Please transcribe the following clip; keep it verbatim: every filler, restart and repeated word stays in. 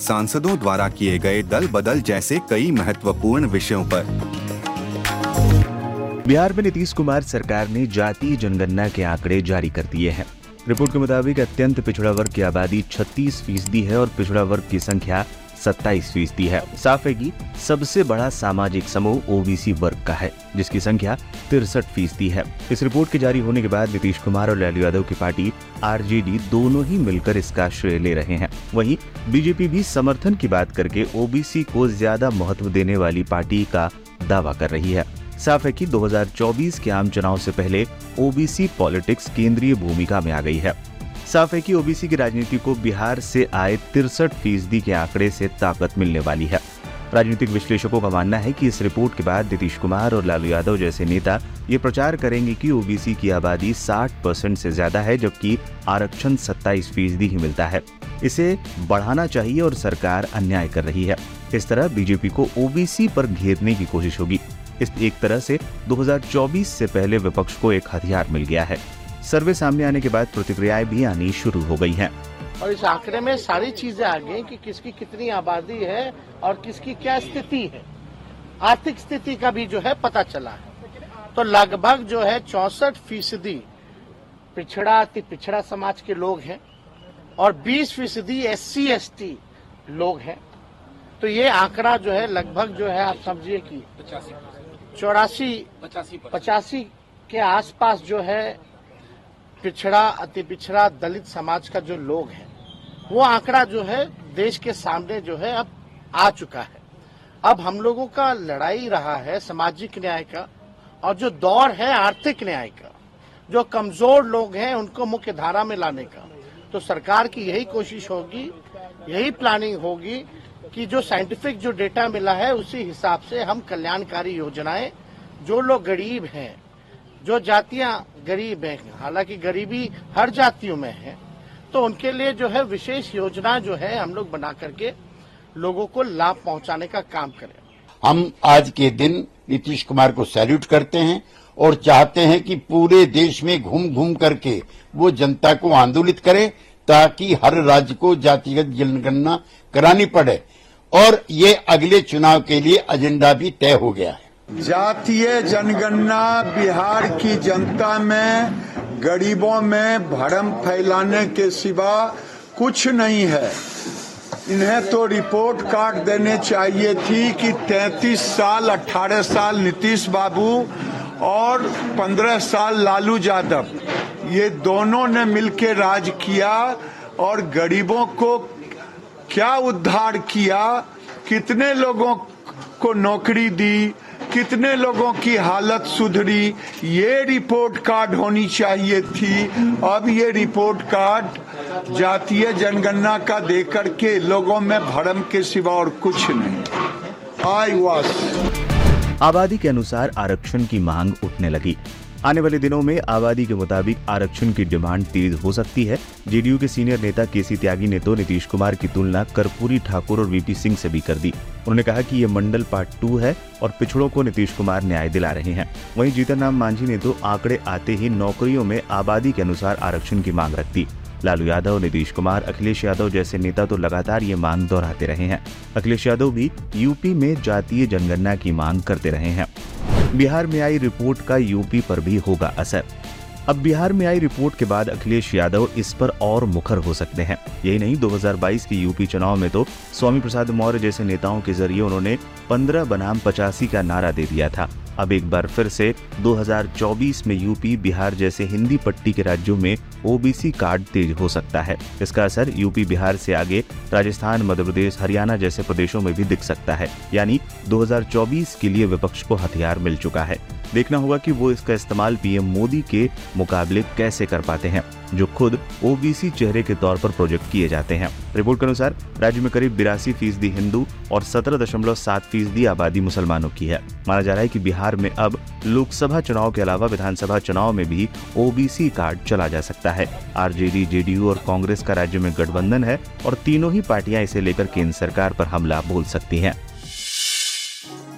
सांसदों द्वारा किए गए दल बदल जैसे कई महत्वपूर्ण विषयों पर। बिहार में नीतीश कुमार सरकार ने जातीय जनगणना के आंकड़े जारी कर दिए हैं। रिपोर्ट के मुताबिक अत्यंत पिछड़ा वर्ग की आबादी छत्तीस फीसदी है और पिछड़ा वर्ग की संख्या सत्ताईस फीसदी है। साफ है कि सबसे बड़ा सामाजिक समूह ओबीसी वर्ग का है, जिसकी संख्या तिरसठ फीसदी है। इस रिपोर्ट के जारी होने के बाद नीतीश कुमार और लालू यादव की पार्टी आरजेडी दोनों ही मिलकर इसका श्रेय ले रहे हैं। वहीं बीजेपी भी समर्थन की बात करके ओबीसी को ज्यादा महत्व देने वाली पार्टी का दावा कर रही है। साफ है कि दो हज़ार चौबीस के आम चुनाव से पहले ओबीसी पॉलिटिक्स केंद्रीय भूमिका में आ गई है। साफ है कि ओबीसी की राजनीति को बिहार से आए तिरसठ फीसदी के आंकड़े से ताकत मिलने वाली है। राजनीतिक विश्लेषकों का मानना है कि इस रिपोर्ट के बाद नीतीश कुमार और लालू यादव जैसे नेता ये प्रचार करेंगे कि ओबीसी की आबादी साठ परसेंट से ज्यादा है, जबकि आरक्षण सत्ताईस फीसदी ही मिलता है, इसे बढ़ाना चाहिए और सरकार अन्याय कर रही है। इस तरह बीजेपी को ओबीसी पर घेरने की कोशिश होगी। इस एक तरह से दो हज़ार चौबीस से पहले विपक्ष को एक हथियार मिल गया है। सर्वे सामने आने के बाद प्रतिक्रियाएं भी आनी शुरू हो गई हैं। और इस आंकड़े में सारी चीजें आ गई कि किसकी कितनी आबादी है और किसकी क्या स्थिति है, आर्थिक स्थिति का भी जो है पता चला है। तो लगभग जो है चौसठ फीसदी पिछड़ा अति पिछड़ा समाज के लोग हैं और बीस फीसदी एस सी एस टी लोग हैं। तो ये आंकड़ा जो है लगभग जो है आप समझिए कि चौरासी पचासी के आसपास जो है पिछड़ा अति पिछड़ा दलित समाज का जो लोग है, वो आंकड़ा जो है देश के सामने जो है अब आ चुका है। अब हम लोगों का लड़ाई रहा है सामाजिक न्याय का, और जो दौर है आर्थिक न्याय का, जो कमजोर लोग हैं उनको मुख्य धारा में लाने का। तो सरकार की यही कोशिश होगी, यही प्लानिंग होगी कि जो साइंटिफिक जो डेटा मिला है उसी हिसाब से हम कल्याणकारी योजनाएं, जो लोग गरीब हैं, जो जातियां गरीब हैं, हालांकि गरीबी हर जातियों में है, तो उनके लिए जो है विशेष योजना जो है हम लोग बना करके लोगों को लाभ पहुंचाने का काम करें। हम आज के दिन नीतीश कुमार को सैल्यूट करते हैं और चाहते हैं कि पूरे देश में घूम घूम करके वो जनता को आंदोलित करें, ताकि हर राज्य को जातिगत जनगणना करानी पड़े। और ये अगले चुनाव के लिए एजेंडा भी तय हो गया है। जातीय जनगणना बिहार की जनता में, गरीबों में भ्रम फैलाने के सिवा कुछ नहीं है। इन्हें तो रिपोर्ट कार्ड देने चाहिए थी कि तैंतीस साल, अठारह साल नीतीश बाबू और पंद्रह साल लालू यादव, ये दोनों ने मिलकर राज किया और गरीबों को क्या उद्धार किया, कितने लोगों को नौकरी दी, कितने लोगों की हालत सुधरी, ये रिपोर्ट कार्ड होनी चाहिए थी। अब ये रिपोर्ट कार्ड जातीय जनगणना का देकर के लोगों में भ्रम के सिवा और कुछ नहीं। आई वास आबादी के अनुसार आरक्षण की मांग उठने लगी। आने वाले दिनों में आबादी के मुताबिक आरक्षण की डिमांड तेज हो सकती है। जेडीयू के सीनियर नेता केसी त्यागी ने तो नीतीश कुमार की तुलना कर्पूरी ठाकुर और वीपी सिंह से भी कर दी। उन्होंने कहा कि ये मंडल पार्ट टू है और पिछड़ों को नीतीश कुमार न्याय दिला रहे हैं। वहीं जीतन राम मांझी ने तो आंकड़े आते ही नौकरियों में आबादी के अनुसार आरक्षण की मांग रख दी। लालू यादव, नीतीश कुमार, अखिलेश यादव जैसे नेता तो लगातार ये मांग दोहराते रहे हैं। अखिलेश यादव भी यूपी में जातीय जनगणना की मांग करते रहे हैं। बिहार में आई रिपोर्ट का यूपी पर भी होगा असर। अब बिहार में आई रिपोर्ट के बाद अखिलेश यादव इस पर और मुखर हो सकते हैं। यही नहीं, दो हज़ार बाईस के यूपी चुनाव में तो स्वामी प्रसाद मौर्य जैसे नेताओं के जरिए उन्होंने पंद्रह बनाम पचासी का नारा दे दिया था। अब एक बार फिर से दो हज़ार चौबीस में यूपी बिहार जैसे हिंदी पट्टी के राज्यों में ओबीसी कार्ड तेज हो सकता है। इसका असर यूपी बिहार से आगे राजस्थान, मध्य प्रदेश, हरियाणा जैसे प्रदेशों में भी दिख सकता है। यानी दो हज़ार चौबीस के लिए विपक्ष को हथियार मिल चुका है। देखना होगा कि वो इसका इस्तेमाल पीएम मोदी के मुकाबले कैसे कर पाते हैं, जो खुद ओबीसी चेहरे के तौर पर प्रोजेक्ट किए जाते हैं। रिपोर्ट के अनुसार राज्य में करीब बिरासी फीसदी हिंदू और सत्रह दशमलव सात फीसदी आबादी मुसलमानों की है। माना जा रहा है कि बिहार में अब लोकसभा चुनाव के अलावा विधानसभा चुनाव में भी ओबीसी कार्ड चला जा सकता है। आरजेडी, जेडीयू और कांग्रेस का राज्य में गठबंधन है और तीनों ही पार्टियां इसे लेकर केंद्र सरकार पर हमला बोल सकती हैं।